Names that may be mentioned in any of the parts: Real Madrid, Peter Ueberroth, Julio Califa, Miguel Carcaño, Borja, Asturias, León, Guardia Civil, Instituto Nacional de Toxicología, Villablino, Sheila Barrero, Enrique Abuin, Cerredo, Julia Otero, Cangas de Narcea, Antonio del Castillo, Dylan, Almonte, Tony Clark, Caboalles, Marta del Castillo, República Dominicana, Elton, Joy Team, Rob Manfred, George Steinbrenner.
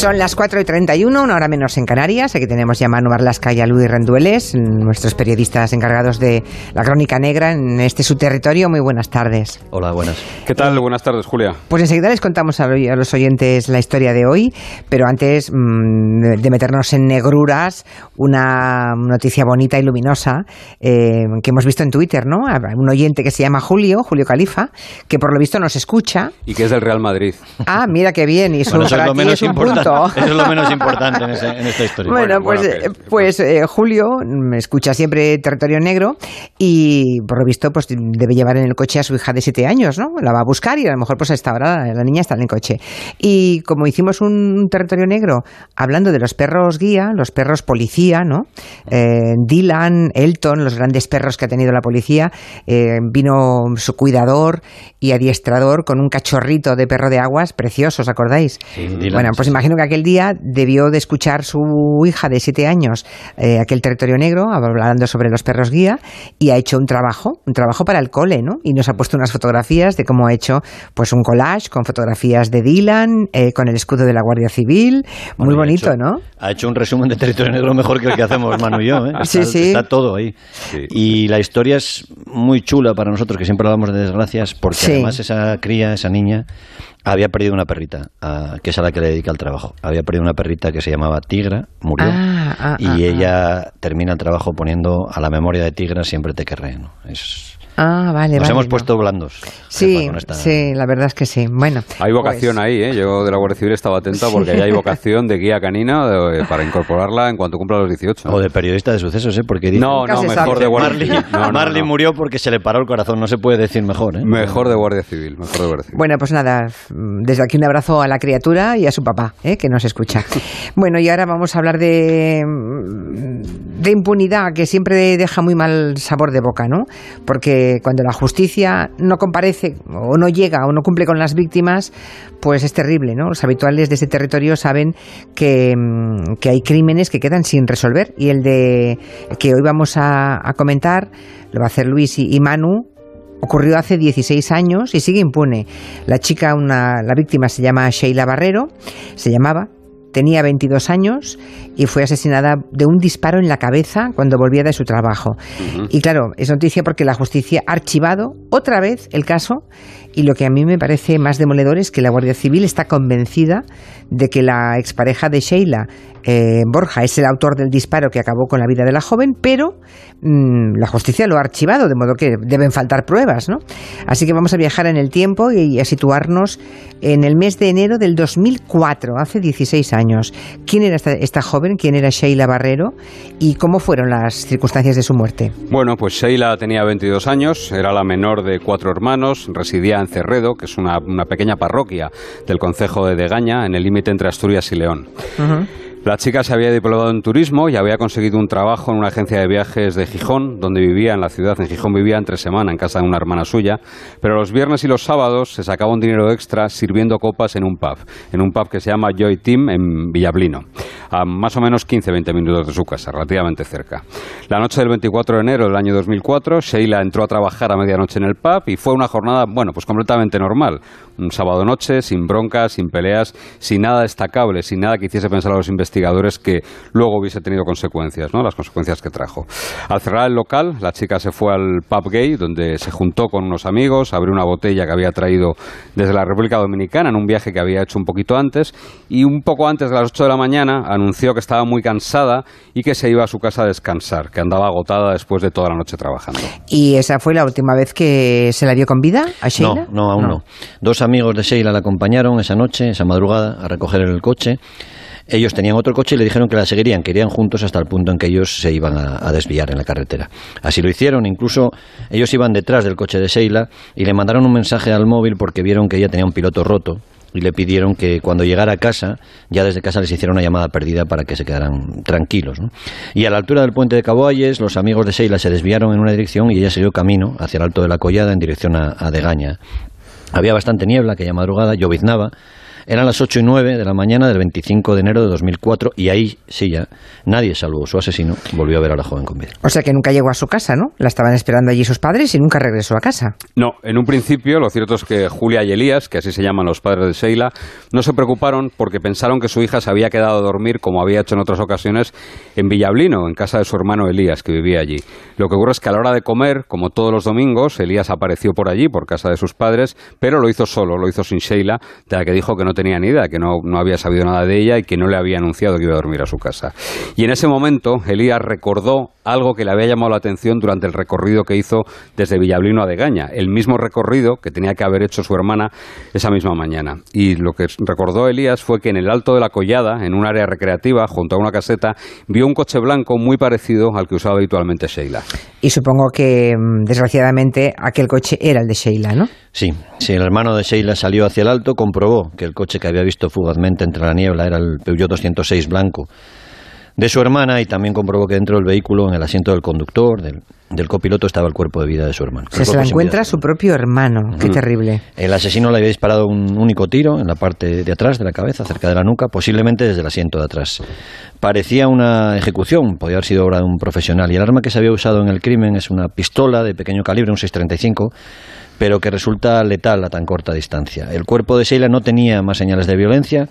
Son las 4:31, una hora menos en Canarias. Aquí tenemos ya a Manu Marlasca y a Luis Rendueles, nuestros periodistas encargados de la crónica negra en este su territorio. Muy buenas tardes. Hola, buenas. ¿Qué tal? Buenas tardes, Julia. Pues enseguida les contamos a los oyentes la historia de hoy, pero antes de meternos en negruras, una noticia bonita y luminosa que hemos visto en Twitter, ¿no? Un oyente que se llama Julio Califa, que por lo visto nos escucha. Y que es del Real Madrid. Ah, mira qué bien. Y su bueno, para ti es un punto. Eso es lo menos importante en esta historia. Bueno, pues Julio escucha siempre Territorio Negro y por lo visto pues debe llevar en el coche a su hija de 7 años, ¿no? La va a buscar y a lo mejor pues a esta hora la niña está en el coche. Y como hicimos un Territorio Negro hablando de los perros guía, los perros policía, ¿no? Dylan, Elton, los grandes perros que ha tenido la policía, vino su cuidador y adiestrador con un cachorrito de perro de aguas precioso, ¿os acordáis? Sí, bueno, pues imagino que aquel día debió de escuchar su hija de 7 años aquel Territorio Negro hablando sobre los perros guía y ha hecho un trabajo para el cole, ¿no? Y nos ha puesto unas fotografías de cómo ha hecho pues un collage con fotografías de Dylan, con el escudo de la Guardia Civil, muy bonito, ¿no? Ha hecho un resumen de Territorio Negro mejor que el que hacemos Manu y yo, ¿eh? Está todo ahí. Sí. Y la historia es muy chula para nosotros, que siempre hablamos de desgracias, porque además esa cría, esa niña, había perdido una perrita, que es a la que le dedica el trabajo. Había perdido una perrita que se llamaba Tigra, murió, y ella termina el trabajo poniendo a la memoria de Tigra siempre te querré, ¿no? Es... Ah, vale, nos hemos puesto blandos. Sí, con esta... sí, la verdad es que sí. Bueno, hay vocación pues... ahí, ¿eh? Yo de la Guardia Civil estaba atenta porque allá hay vocación de guía canina para incorporarla en cuanto cumpla los 18. O de periodista de sucesos, ¿eh? Porque dice... No, mejor de Guardia Civil. Marley murió porque se le paró el corazón, no se puede decir mejor, ¿eh? Mejor de Guardia Civil. Bueno, pues nada, desde aquí un abrazo a la criatura y a su papá, ¿eh? Que nos escucha. Bueno, y ahora vamos a hablar de impunidad, que siempre deja muy mal sabor de boca, ¿no? Porque cuando la justicia no comparece o no llega o no cumple con las víctimas, pues es terrible, ¿no? Los habituales de este territorio saben que hay crímenes que quedan sin resolver, y el de que hoy vamos a comentar lo va a hacer Luis y Manu. Ocurrió hace 16 años y sigue impune. La víctima se llama Sheila Barrero, tenía 22 años y fue asesinada de un disparo en la cabeza cuando volvía de su trabajo. Uh-huh. Y claro, es noticia porque la justicia ha archivado otra vez el caso, y lo que a mí me parece más demoledor es que la Guardia Civil está convencida de que la expareja de Sheila, Borja, es el autor del disparo que acabó con la vida de la joven, pero la justicia lo ha archivado, de modo que deben faltar pruebas, ¿no? Así que vamos a viajar en el tiempo y a situarnos en el mes de enero del 2004, hace 16 años. ¿Quién era esta joven? ¿Quién era Sheila Barrero? ¿Y cómo fueron las circunstancias de su muerte? Bueno, pues Sheila tenía 22 años, era la menor de 4 hermanos, residía en Cerredo, que es una pequeña parroquia del concejo de Degaña, en el límite entre Asturias y León. Uh-huh. La chica se había diplomado en turismo y había conseguido un trabajo en una agencia de viajes de Gijón, donde vivía en la ciudad. En Gijón vivía entre semana en casa de una hermana suya, pero los viernes y los sábados se sacaba un dinero extra sirviendo copas en un pub que se llama Joy Team en Villablino, a más o menos 15-20 minutos de su casa, relativamente cerca. La noche del 24 de enero del año 2004, Sheila entró a trabajar a medianoche en el pub y fue una jornada, bueno, pues completamente normal. Un sábado noche, sin broncas, sin peleas, sin nada destacable, sin nada que hiciese pensar a los investigadores que luego hubiese tenido consecuencias, ¿no? Las consecuencias que trajo. Al cerrar el local, la chica se fue al pub gay, donde se juntó con unos amigos, abrió una botella que había traído desde la República Dominicana en un viaje que había hecho un poquito antes, y un poco antes de las 8 de la mañana anunció que estaba muy cansada y que se iba a su casa a descansar, que andaba agotada después de toda la noche trabajando. ¿Y esa fue la última vez que se la vio con vida a Sheila? No, aún no. Dos amigos de Sheila la acompañaron esa noche, esa madrugada, a recoger el coche. Ellos tenían otro coche y le dijeron que la seguirían, que irían juntos hasta el punto en que ellos se iban a desviar en la carretera. Así lo hicieron, incluso ellos iban detrás del coche de Sheila y le mandaron un mensaje al móvil porque vieron que ella tenía un piloto roto y le pidieron que cuando llegara a casa, ya desde casa les hiciera una llamada perdida para que se quedaran tranquilos, ¿no? Y a la altura del puente de Caboalles, los amigos de Sheila se desviaron en una dirección y ella siguió camino hacia el alto de la Collada en dirección a Degaña. Había bastante niebla aquella madrugada, lloviznaba. Eran las 8 y 9 de la mañana del 25 de enero de 2004 y ahí sí ya nadie, salvo su asesino, volvió a ver a la joven con vida. O sea que nunca llegó a su casa, ¿no? La estaban esperando allí sus padres y nunca regresó a casa. No, en un principio lo cierto es que Julia y Elías, que así se llaman los padres de Sheila, no se preocuparon porque pensaron que su hija se había quedado a dormir, como había hecho en otras ocasiones, en Villablino, en casa de su hermano Elías, que vivía allí. Lo que ocurre es que a la hora de comer, como todos los domingos, Elías apareció por allí, por casa de sus padres, pero lo hizo solo, lo hizo sin Sheila, de la que dijo que no tenía ni idea, que no había sabido nada de ella y que no le había anunciado que iba a dormir a su casa. Y en ese momento, Elías recordó algo que le había llamado la atención durante el recorrido que hizo desde Villablino a Degaña, el mismo recorrido que tenía que haber hecho su hermana esa misma mañana. Y lo que recordó Elías fue que en el alto de la Collada, en un área recreativa, junto a una caseta, vio un coche blanco muy parecido al que usaba habitualmente Sheila. Y supongo que, desgraciadamente, aquel coche era el de Sheila, ¿no? Sí, sí, el hermano de Sheila salió hacia el alto, comprobó que el coche que había visto fugazmente entre la niebla era el Peugeot 206 blanco de su hermana y también comprobó que dentro del vehículo, en el asiento del conductor, del copiloto, estaba el cuerpo de vida de su hermano. O sea, se la encuentra su propio hermano. Uh-huh. Qué terrible. El asesino le había disparado un único tiro en la parte de atrás de la cabeza, cerca de la nuca, posiblemente desde el asiento de atrás. Parecía una ejecución, podía haber sido obra de un profesional. Y el arma que se había usado en el crimen es una pistola de pequeño calibre, un 6.35, pero que resulta letal a tan corta distancia. El cuerpo de Sheila no tenía más señales de violencia,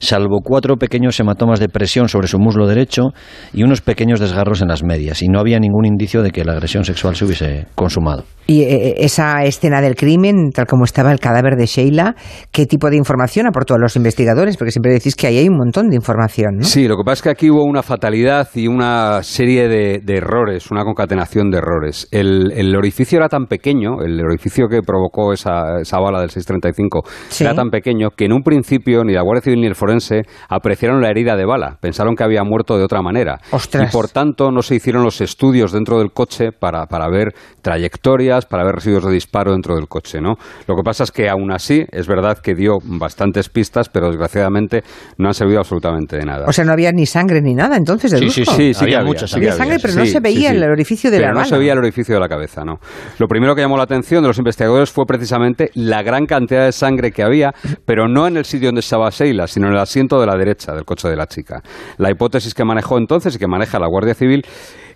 salvo 4 pequeños hematomas de presión sobre su muslo derecho y unos pequeños desgarros en las medias, y no había ningún indicio de que la agresión sexual se hubiese consumado. Y esa escena del crimen, tal como estaba el cadáver de Sheila, ¿qué tipo de información aportó a los investigadores? Porque siempre decís que ahí hay un montón de información, ¿no? Sí, lo que pasa es que aquí hubo una fatalidad y una serie de errores, una concatenación de errores. El orificio era tan pequeño, el orificio que provocó esa bala del 6.35, ¿sí?, era tan pequeño que en un principio ni la Guardia Civil ni el forense apreciaron la herida de bala, pensaron que había muerto de otra manera. ¡Ostras! Y por tanto no se hicieron los estudios dentro del coche para ver trayectorias, para ver residuos de disparo dentro del coche, ¿no? Lo que pasa es que aún así es verdad que dio bastantes pistas, pero desgraciadamente no han servido absolutamente de nada. O sea, no había ni sangre ni nada entonces del gusto. Sí, había mucha sangre. Había sangre, pero no se veía el orificio de la bala. Pero no se veía el orificio de la cabeza, ¿no? Lo primero que llamó la atención de los investigadores fue precisamente la gran cantidad de sangre que había, pero no en el sitio donde estaba Sheila, sino en el asiento de la derecha del coche de la chica. La hipótesis que manejó entonces y que maneja la Guardia Civil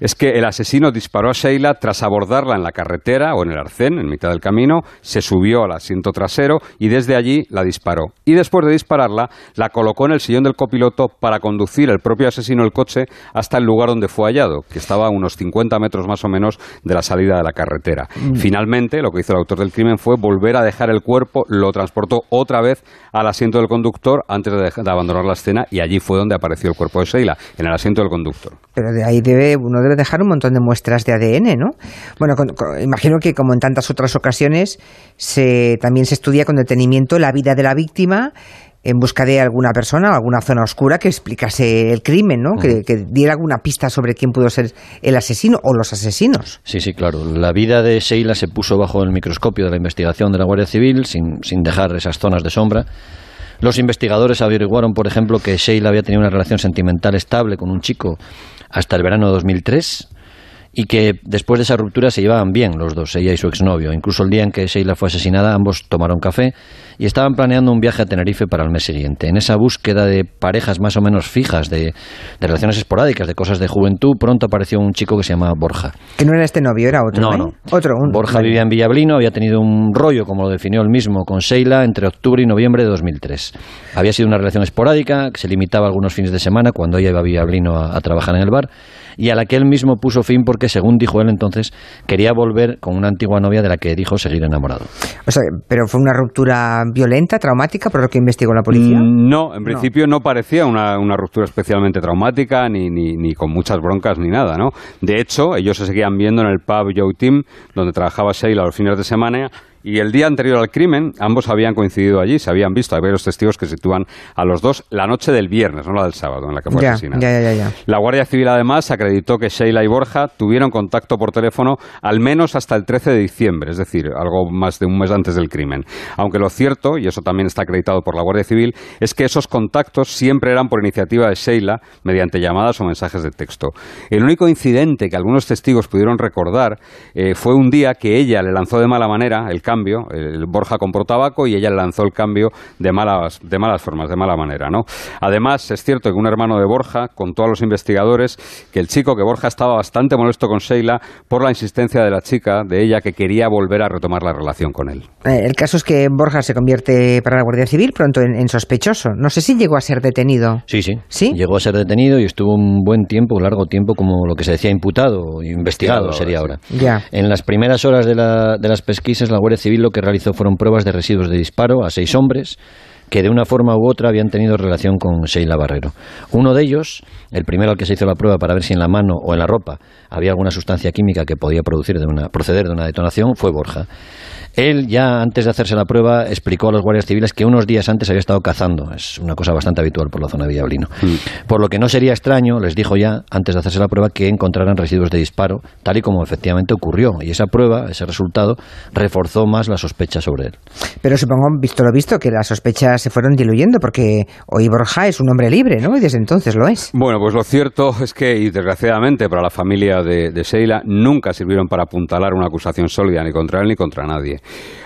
es que el asesino disparó a Sheila tras abordarla en la carretera o en el arcén, en mitad del camino, se subió al asiento trasero y desde allí la disparó. Y después de dispararla, la colocó en el sillón del copiloto para conducir el propio asesino el coche hasta el lugar donde fue hallado, que estaba a unos 50 metros más o menos de la salida de la carretera. Finalmente, lo que hizo el autor del crimen fue volver a dejar el cuerpo, lo transportó otra vez al asiento del conductor antes de abandonar la escena y allí fue donde apareció el cuerpo de Sheila, en el asiento del conductor. Pero de ahí uno debe dejar un montón de muestras de ADN, ¿no? Bueno, imagino que como en tantas otras ocasiones también se estudia con detenimiento la vida de la víctima en busca de alguna persona, alguna zona oscura que explicase el crimen, ¿no? Que diera alguna pista sobre quién pudo ser el asesino o los asesinos. Sí, claro. La vida de Sheila se puso bajo el microscopio de la investigación de la Guardia Civil sin dejar esas zonas de sombra. Los investigadores averiguaron, por ejemplo, que Sheila había tenido una relación sentimental estable con un chico hasta el verano de 2003 y que después de esa ruptura se llevaban bien los dos, ella y su exnovio. Incluso el día en que Sheila fue asesinada, ambos tomaron café y estaban planeando un viaje a Tenerife para el mes siguiente. En esa búsqueda de parejas más o menos fijas, de relaciones esporádicas, de cosas de juventud, pronto apareció un chico que se llamaba Borja. Que no era este novio, era otro. No. Otro. Borja vivía en Villablino, había tenido un rollo, como lo definió él mismo, con Sheila entre octubre y noviembre de 2003. Había sido una relación esporádica, que se limitaba algunos fines de semana, cuando ella iba a Villablino a trabajar en el bar, y a la que él mismo puso fin porque, según dijo él entonces, quería volver con una antigua novia de la que dijo seguir enamorado. O sea, ¿pero fue una ruptura violenta, traumática, por lo que investigó la policía? No, en principio no parecía una ruptura especialmente traumática, ni con muchas broncas, ni nada, ¿no? De hecho, ellos se seguían viendo en el pub Joy Team, donde trabajaba Sheila los fines de semana. Y el día anterior al crimen, ambos habían coincidido allí, se habían visto, había los testigos que sitúan a los dos la noche del viernes, no la del sábado, en la que fue asesinada. Ya. La Guardia Civil, además, acreditó que Sheila y Borja tuvieron contacto por teléfono al menos hasta el 13 de diciembre, es decir, algo más de un mes antes del crimen. Aunque lo cierto, y eso también está acreditado por la Guardia Civil, es que esos contactos siempre eran por iniciativa de Sheila, mediante llamadas o mensajes de texto. El único incidente que algunos testigos pudieron recordar fue un día que ella le lanzó de mala manera el cambio. El Borja compró tabaco y ella lanzó el cambio de malas formas, de mala manera, ¿no? Además, es cierto que un hermano de Borja contó a los investigadores que el chico, que Borja, estaba bastante molesto con Sheila por la insistencia de la chica, de ella, que quería volver a retomar la relación con él. El caso es que Borja se convierte para la Guardia Civil pronto en sospechoso. No sé si llegó a ser detenido. Sí. Llegó a ser detenido y estuvo un buen tiempo, un largo tiempo, como lo que se decía, imputado, investigado sería ahora. Ya. En las primeras horas de las pesquisas, la Guardia Civil lo que realizó fueron pruebas de residuos de disparo a 6 hombres que de una forma u otra habían tenido relación con Sheila Barrero. Uno de ellos, el primero al que se hizo la prueba para ver si en la mano o en la ropa había alguna sustancia química que podía proceder de una detonación, fue Borja. Él, ya antes de hacerse la prueba, explicó a los guardias civiles que unos días antes había estado cazando. Es una cosa bastante habitual por la zona de Villablino. Por lo que no sería extraño, les dijo ya, antes de hacerse la prueba, que encontraran residuos de disparo, tal y como efectivamente ocurrió. Y esa prueba, ese resultado, reforzó más la sospecha sobre él. Pero supongo, visto lo visto, que las sospechas se fueron diluyendo, porque hoy Borja es un hombre libre, ¿no? Y desde entonces lo es. Bueno, pues lo cierto es que, y desgraciadamente para la familia de Sheila, nunca sirvieron para apuntalar una acusación sólida, ni contra él ni contra nadie.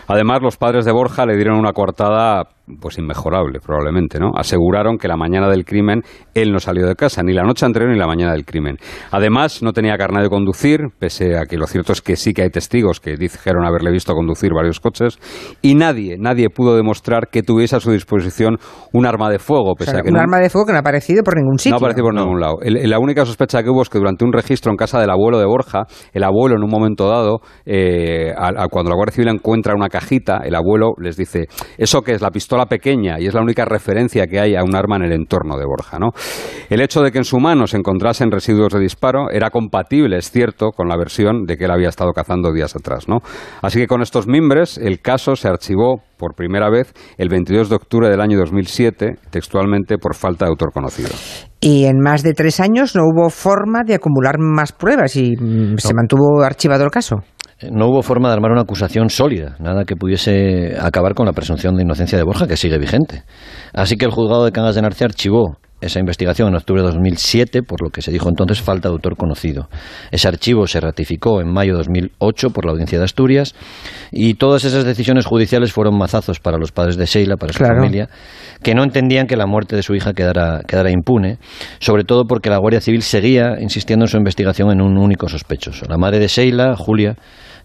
Además, los padres de Borja le dieron una coartada pues inmejorable, probablemente, ¿no? Aseguraron que la mañana del crimen él no salió de casa, ni la noche anterior ni la mañana del crimen. Además, no tenía carnet de conducir, pese a que lo cierto es que sí que hay testigos que dijeron haberle visto conducir varios coches, y nadie pudo demostrar que tuviese a su disposición un arma de fuego, pese a que... Un arma de fuego que no ha aparecido por ningún sitio. No ha aparecido por ningún lado. La única sospecha que hubo es que durante un registro en casa del abuelo de Borja, el abuelo en un momento dado, cuando la Guardia Civil encuentra una cajita, el abuelo les dice: ¿eso qué es? La pistola pequeña, y es la única referencia que hay a un arma en el entorno de Borja, ¿no? El hecho de que en su mano se encontrasen residuos de disparo era compatible, es cierto, con la versión de que él había estado cazando días atrás, ¿no? Así que con estos mimbres el caso se archivó por primera vez el 22 de octubre del año 2007, textualmente, por falta de autor conocido. Y en más de 3 años no hubo forma de acumular más pruebas y se mantuvo archivado el caso. No hubo forma de armar una acusación sólida, nada que pudiese acabar con la presunción de inocencia de Borja, que sigue vigente. Así que el juzgado de Cangas de Narcea archivó esa investigación en octubre de 2007, por lo que se dijo entonces falta de autor conocido. Ese archivo se ratificó en mayo de 2008 por la Audiencia de Asturias, y todas esas decisiones judiciales fueron mazazos para los padres de Sheila, para su familia, que no entendían que la muerte de su hija quedara impune, sobre todo porque la Guardia Civil seguía insistiendo en su investigación en un único sospechoso. La madre de Sheila, Julia,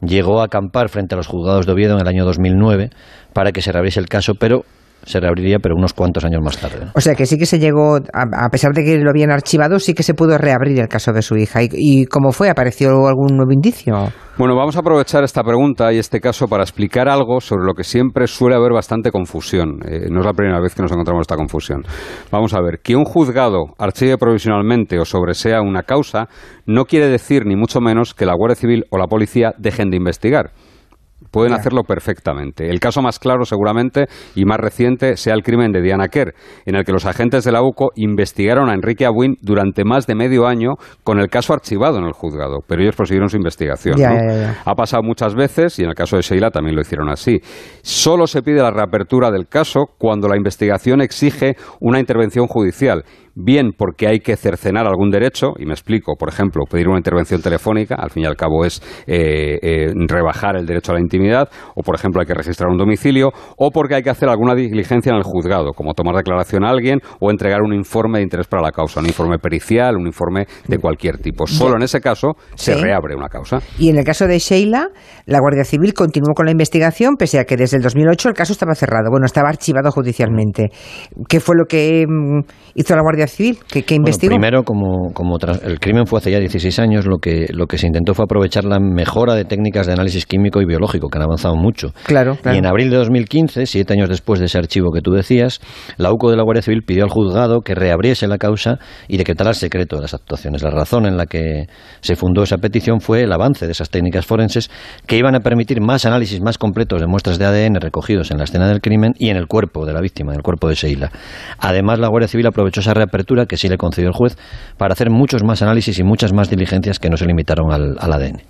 llegó a acampar frente a los juzgados de Oviedo en el año 2009 para que se reabriese el caso, pero se reabriría unos cuantos años más tarde, ¿no? O sea que sí que se llegó, a pesar de que lo habían archivado, sí que se pudo reabrir el caso de su hija. ¿Y cómo fue? ¿Apareció algún nuevo indicio? Bueno, vamos a aprovechar esta pregunta y este caso para explicar algo sobre lo que siempre suele haber bastante confusión. No es la primera vez que nos encontramos esta confusión. Vamos a ver, que un juzgado archive provisionalmente o sobresea una causa no quiere decir, ni mucho menos, que la Guardia Civil o la policía dejen de investigar. Pueden hacerlo perfectamente. El caso más claro, seguramente, y más reciente, sea el crimen de Diana Kerr, en el que los agentes de la UCO investigaron a Enrique Abuin durante más de medio año con el caso archivado en el juzgado, pero ellos prosiguieron su investigación, ¿no? Ha pasado muchas veces, y en el caso de Sheila también lo hicieron así. Solo se pide la reapertura del caso cuando la investigación exige una intervención judicial, bien porque hay que cercenar algún derecho, y me explico, por ejemplo, pedir una intervención telefónica, al fin y al cabo es rebajar el derecho a la intimidad, o por ejemplo hay que registrar un domicilio, o porque hay que hacer alguna diligencia en el juzgado, como tomar declaración a alguien o entregar un informe de interés para la causa, un informe pericial, un informe de cualquier tipo. Solo en ese caso se reabre una causa. Y en el caso de Sheila, la Guardia Civil continuó con la investigación, pese a que desde el 2008 el caso estaba cerrado, estaba archivado judicialmente. ¿Qué fue lo que hizo la Guardia Civil? ¿Qué investigó? Bueno, primero, como el crimen fue hace ya 16 años, lo que se intentó fue aprovechar la mejora de técnicas de análisis químico y biológico, que han avanzado mucho. Claro. Y en abril de 2015, 7 años después de ese archivo que tú decías, la UCO de la Guardia Civil pidió al juzgado que reabriese la causa y decretara el secreto de las actuaciones. La razón en la que se fundó esa petición fue el avance de esas técnicas forenses que iban a permitir más análisis más completos de muestras de ADN recogidos en la escena del crimen y en el cuerpo de la víctima, en el cuerpo de Sheila. Además, la Guardia Civil aprovechó esa que sí le concedió el juez para hacer muchos más análisis y muchas más diligencias que no se limitaron al ADN.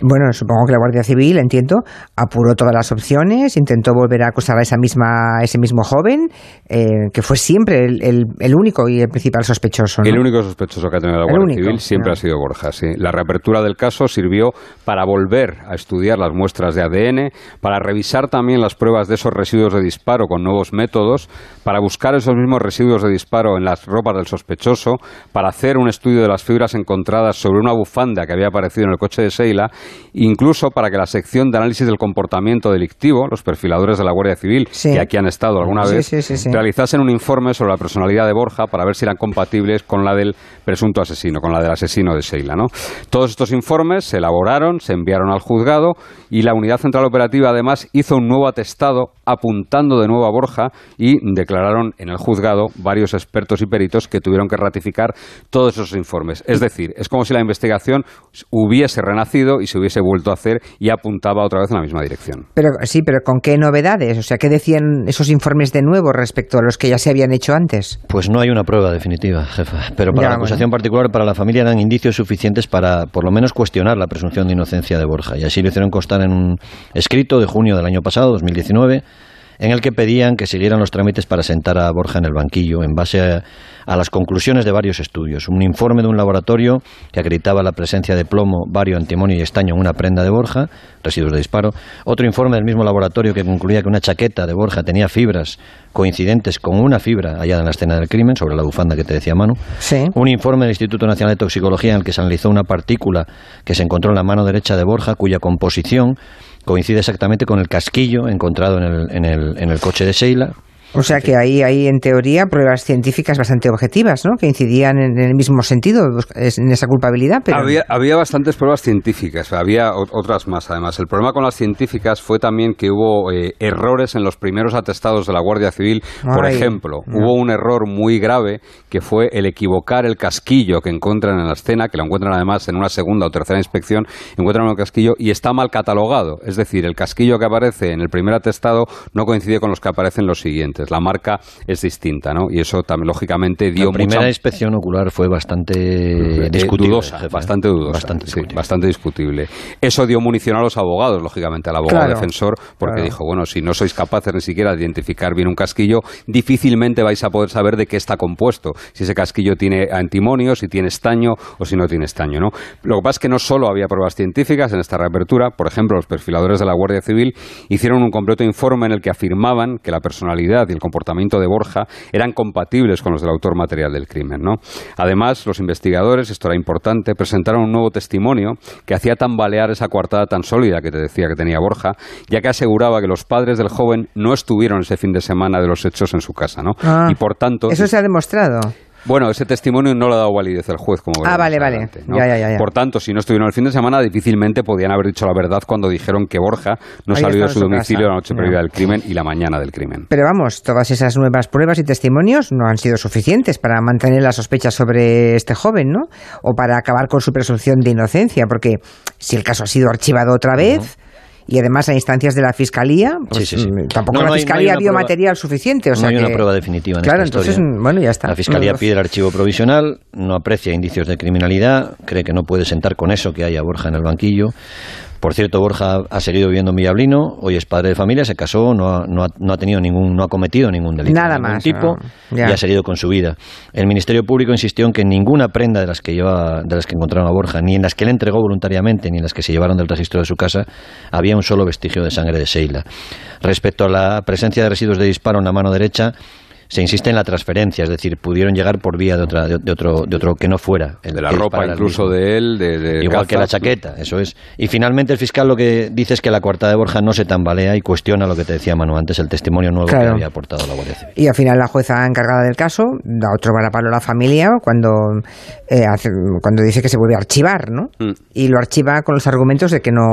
Bueno, supongo que la Guardia Civil, entiendo, apuró todas las opciones, intentó volver a acusar a ese mismo joven, que fue siempre el único y el principal sospechoso, ¿no? El único sospechoso que ha tenido la Guardia Civil siempre ha sido Borja, sí. La reapertura del caso sirvió para volver a estudiar las muestras de ADN, para revisar también las pruebas de esos residuos de disparo con nuevos métodos, para buscar esos mismos residuos de disparo en las ropas del sospechoso, para hacer un estudio de las fibras encontradas sobre una bufanda que había aparecido en el coche de Sheila, incluso para que la sección de análisis del comportamiento delictivo, los perfiladores de la Guardia Civil, que aquí han estado alguna vez, realizasen un informe sobre la personalidad de Borja para ver si eran compatibles con la del presunto asesino, con la del asesino de Sheila, ¿no? Todos estos informes se elaboraron, se enviaron al juzgado y la Unidad Central Operativa además hizo un nuevo atestado apuntando de nuevo a Borja y declararon en el juzgado varios expertos y peritos que tuvieron que ratificar todos esos informes. Es decir, es como si la investigación hubiese renacido y se hubiese vuelto a hacer y apuntaba otra vez en la misma dirección. Pero sí, pero ¿con qué novedades? O sea, ¿qué decían esos informes de nuevo respecto a los que ya se habían hecho antes? Pues no hay una prueba definitiva, jefa. Pero para la acusación particular, para la familia, eran indicios suficientes para, por lo menos, cuestionar la presunción de inocencia de Borja. Y así lo hicieron constar en un escrito de junio del año pasado, 2019, en el que pedían que siguieran los trámites para sentar a Borja en el banquillo en base a las conclusiones de varios estudios. Un informe de un laboratorio que acreditaba la presencia de plomo, bario, antimonio y estaño en una prenda de Borja, residuos de disparo. Otro informe del mismo laboratorio que concluía que una chaqueta de Borja tenía fibras coincidentes con una fibra hallada en la escena del crimen, sobre la bufanda que te decía Manu. Sí. Un informe del Instituto Nacional de Toxicología en el que se analizó una partícula que se encontró en la mano derecha de Borja, cuya composición coincide exactamente con el casquillo encontrado en el coche de Sheila. O sea que ahí hay, en teoría, pruebas científicas bastante objetivas, ¿no?, que incidían en el mismo sentido, en esa culpabilidad. Pero había bastantes pruebas científicas, había otras más, además. El problema con las científicas fue también que hubo errores en los primeros atestados de la Guardia Civil. Por ejemplo, hubo un error muy grave, que fue el equivocar el casquillo que encuentran en la escena, que lo encuentran además en una segunda o tercera inspección, encuentran un casquillo y está mal catalogado. Es decir, el casquillo que aparece en el primer atestado no coincide con los que aparecen los siguientes. La marca es distinta, ¿no? Y eso también, lógicamente, dio mucha... La primera inspección ocular fue bastante discutible. Bastante discutible. Eso dio munición a los abogados, lógicamente, al abogado defensor, porque dijo, bueno, si no sois capaces ni siquiera de identificar bien un casquillo, difícilmente vais a poder saber de qué está compuesto. Si ese casquillo tiene antimonio, si tiene estaño o si no tiene estaño, ¿no? Lo que pasa es que no solo había pruebas científicas en esta reapertura. Por ejemplo, los perfiladores de la Guardia Civil hicieron un completo informe en el que afirmaban que la personalidad y el comportamiento de Borja eran compatibles con los del autor material del crimen, ¿no? Además, los investigadores, esto era importante, presentaron un nuevo testimonio que hacía tambalear esa coartada tan sólida que te decía que tenía Borja, ya que aseguraba que los padres del joven no estuvieron ese fin de semana de los hechos en su casa, ¿no? Y por tanto... Eso se ha demostrado. Bueno, ese testimonio no le ha dado validez al juez, como veremos. Adelante, ¿no? Ya. Por tanto, si no estuvieron el fin de semana, difícilmente podían haber dicho la verdad cuando dijeron que Borja no salió de su domicilio la noche previa del crimen y la mañana del crimen. Pero vamos, todas esas nuevas pruebas y testimonios no han sido suficientes para mantener la sospecha sobre este joven, ¿no? O para acabar con su presunción de inocencia, porque si el caso ha sido archivado otra vez... Y además a instancias de la Fiscalía, pues tampoco la Fiscalía vio material suficiente. O sea, no hay una prueba definitiva en esta historia. Entonces, bueno, ya está. La Fiscalía pide el archivo provisional, no aprecia indicios de criminalidad, cree que no puede sentar con eso que haya Borja en el banquillo. Por cierto, Borja ha seguido viviendo en Villablino, hoy es padre de familia, se casó, no ha cometido ningún delito de ningún tipo. Y ha seguido con su vida. El Ministerio Público insistió en que ninguna prenda de las que encontraron a Borja, ni en las que le entregó voluntariamente, ni en las que se llevaron del registro de su casa, había un solo vestigio de sangre de Sheila. Respecto a la presencia de residuos de disparo en la mano derecha, se insiste en la transferencia, es decir, pudieron llegar por vía de otro que no fuera. El de la ropa, incluso de él, igual que la chaqueta, eso es. Y finalmente el fiscal lo que dice es que la coartada de Borja no se tambalea y cuestiona lo que te decía Manu antes, el testimonio nuevo que había aportado la Guardia Civil. Y al final la jueza encargada del caso da otro varapalo a la familia cuando dice que se vuelve a archivar, ¿no? Y lo archiva con los argumentos de que no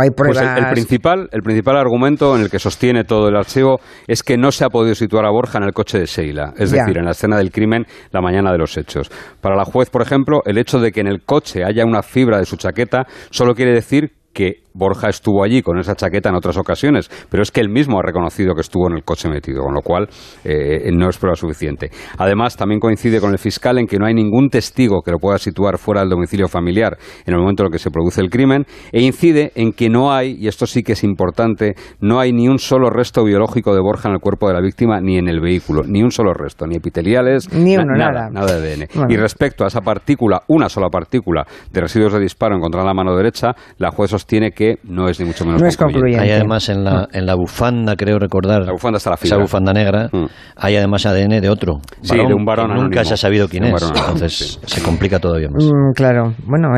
hay pruebas. Pues el principal argumento en el que sostiene todo el archivo es que no se ha podido situar a Borja en el coche de Sheila, es decir, en la escena del crimen la mañana de los hechos. Para la juez, por ejemplo, el hecho de que en el coche haya una fibra de su chaqueta solo quiere decir que Borja estuvo allí con esa chaqueta en otras ocasiones, pero es que él mismo ha reconocido que estuvo en el coche metido, con lo cual no es prueba suficiente. Además, también coincide con el fiscal en que no hay ningún testigo que lo pueda situar fuera del domicilio familiar en el momento en el que se produce el crimen, e incide en que no hay, y esto sí que es importante, no hay ni un solo resto biológico de Borja en el cuerpo de la víctima ni en el vehículo, ni un solo resto, ni epiteliales, ni nada de ADN. Bueno. Y respecto a esa partícula, una sola partícula de residuos de disparo encontrada en la mano derecha, la juez sostiene que no es ni mucho menos concluyente. Hay además en la bufanda, creo recordar, la bufanda hasta la fila, esa bufanda negra, hay además ADN de otro, sí, varón, de un varón anónimo. Nunca se ha sabido quién es, entonces sí, se complica todavía más. Claro, bueno,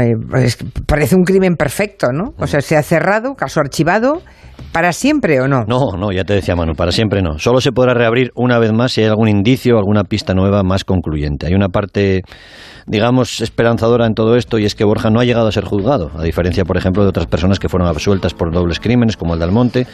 parece un crimen perfecto, ¿no? O sea, se ha cerrado, caso archivado, ¿para siempre o no? No, ya te decía Manu, para siempre no. Solo se podrá reabrir una vez más si hay algún indicio, alguna pista nueva más concluyente. Hay una parte, digamos, esperanzadora en todo esto, y es que Borja no ha llegado a ser juzgado, a diferencia, por ejemplo, de otras personas que fueron absueltas por dobles crímenes, como el de Almonte.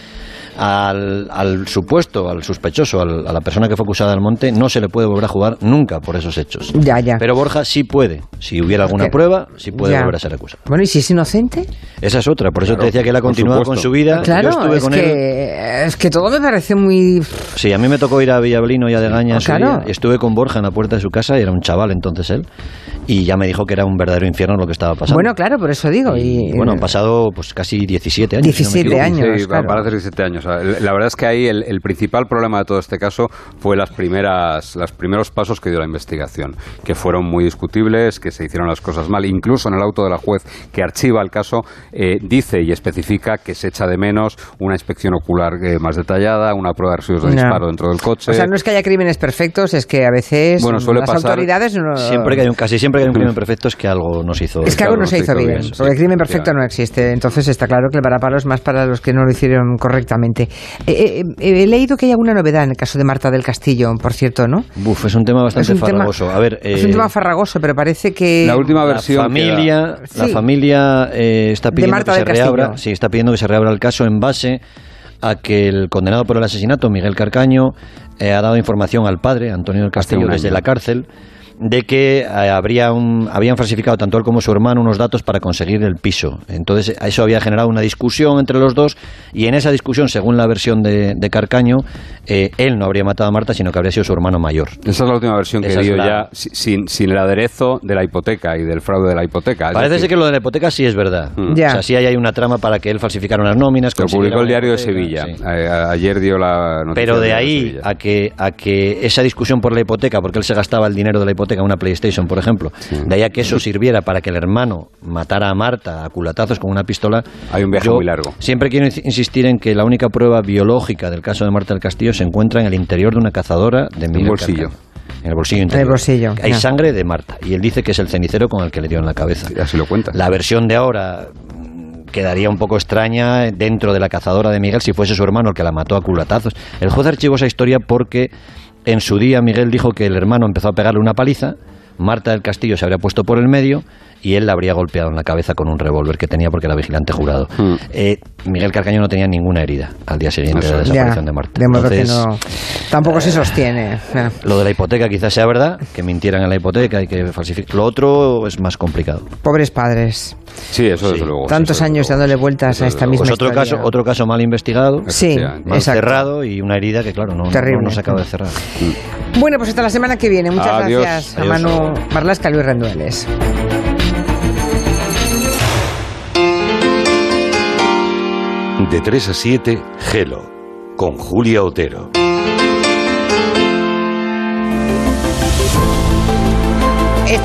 Al supuesto, al sospechoso, a la persona que fue acusada de Almonte, no se le puede volver a jugar nunca por esos hechos. Ya. Pero Borja sí puede, si hubiera alguna prueba, sí puede volver a ser acusado. Bueno, ¿y si es inocente? Esa es otra, por eso te decía que él ha continuado con su vida. Claro, es que todo me parece muy... Sí, a mí me tocó ir a Villablino y a Degaña. Claro. Estuve con Borja en la puerta de su casa, era un chaval entonces él, y ya me dijo que era un verdadero infierno lo que estaba pasando. Bueno, claro, por eso digo. Bueno, han pasado pues casi 17 años. 17 si no años, sí, claro. Para hacer 17 años. La verdad es que ahí el principal problema de todo este caso fue los primeros pasos que dio la investigación, que fueron muy discutibles, que se hicieron las cosas mal. Incluso en el auto de la juez que archiva el caso dice y especifica que se echa de menos una inspección ocular más detallada, una prueba de residuos de disparo dentro del coche. O sea, no es que haya crímenes perfectos, es que a veces suele pasar, autoridades... No... Siempre que hay un crimen perfecto es que algo no se hizo bien. Es que algo no se hizo bien, porque el crimen perfecto no existe. Entonces está claro que para palos más para los que no lo hicieron correctamente. He leído que hay alguna novedad en el caso de Marta del Castillo, por cierto, ¿no? Es un tema bastante farragoso. Es un tema farragoso, pero parece que la última versión, la familia está pidiendo que se reabra. Sí, está pidiendo que se reabra el caso en base a que el condenado por el asesinato, Miguel Carcaño, ha dado información al padre, Antonio del Castillo, desde la cárcel, de que habían falsificado tanto él como su hermano unos datos para conseguir el piso. Entonces eso había generado una discusión entre los dos, y en esa discusión, según la versión de Carcaño, él no habría matado a Marta, sino que habría sido su hermano mayor. Esa es la última versión que dio ya, sin el aderezo de la hipoteca y del fraude de la hipoteca. Parece ser que lo de la hipoteca sí es verdad. O sea, sí hay una trama para que él falsificara unas nóminas. Lo publicó el diario de Sevilla. Sí. Ayer dio la noticia. Pero de ahí a que esa discusión por la hipoteca, porque él se gastaba el dinero de la hipoteca, una PlayStation, por ejemplo, de ahí a que eso sirviera para que el hermano matara a Marta a culatazos con una pistola, hay un viaje muy largo. Siempre quiero insistir en que la única prueba biológica del caso de Marta del Castillo se encuentra en el interior de una cazadora de Miguel Carcaño. En el bolsillo interior. El bolsillo, hay sangre de Marta, y él dice que es el cenicero con el que le dio en la cabeza. Así lo cuenta. La versión de ahora quedaría un poco extraña dentro de la cazadora de Miguel si fuese su hermano el que la mató a culatazos. El juez archivó esa historia porque en su día Miguel dijo que el hermano empezó a pegarle una paliza, Marta del Castillo se habría puesto por el medio y él la habría golpeado en la cabeza con un revólver que tenía porque era vigilante jurado. Miguel Carcaño no tenía ninguna herida al día siguiente de la desaparición de Marta. De modo que tampoco se sostiene. Lo de la hipoteca quizás sea verdad, que mintieran en la hipoteca y que falsifiquen. Lo otro es más complicado. Pobres padres. Sí, eso desde luego. Tantos años dándole vueltas a esta misma historia. Es otro caso mal investigado, mal cerrado, y una herida que, claro, no se acaba de cerrar. Bueno, pues hasta la semana que viene. Muchas gracias a Manu Marlasca, Luis Rendueles. De 3 a 7, Gelo, con Julia Otero.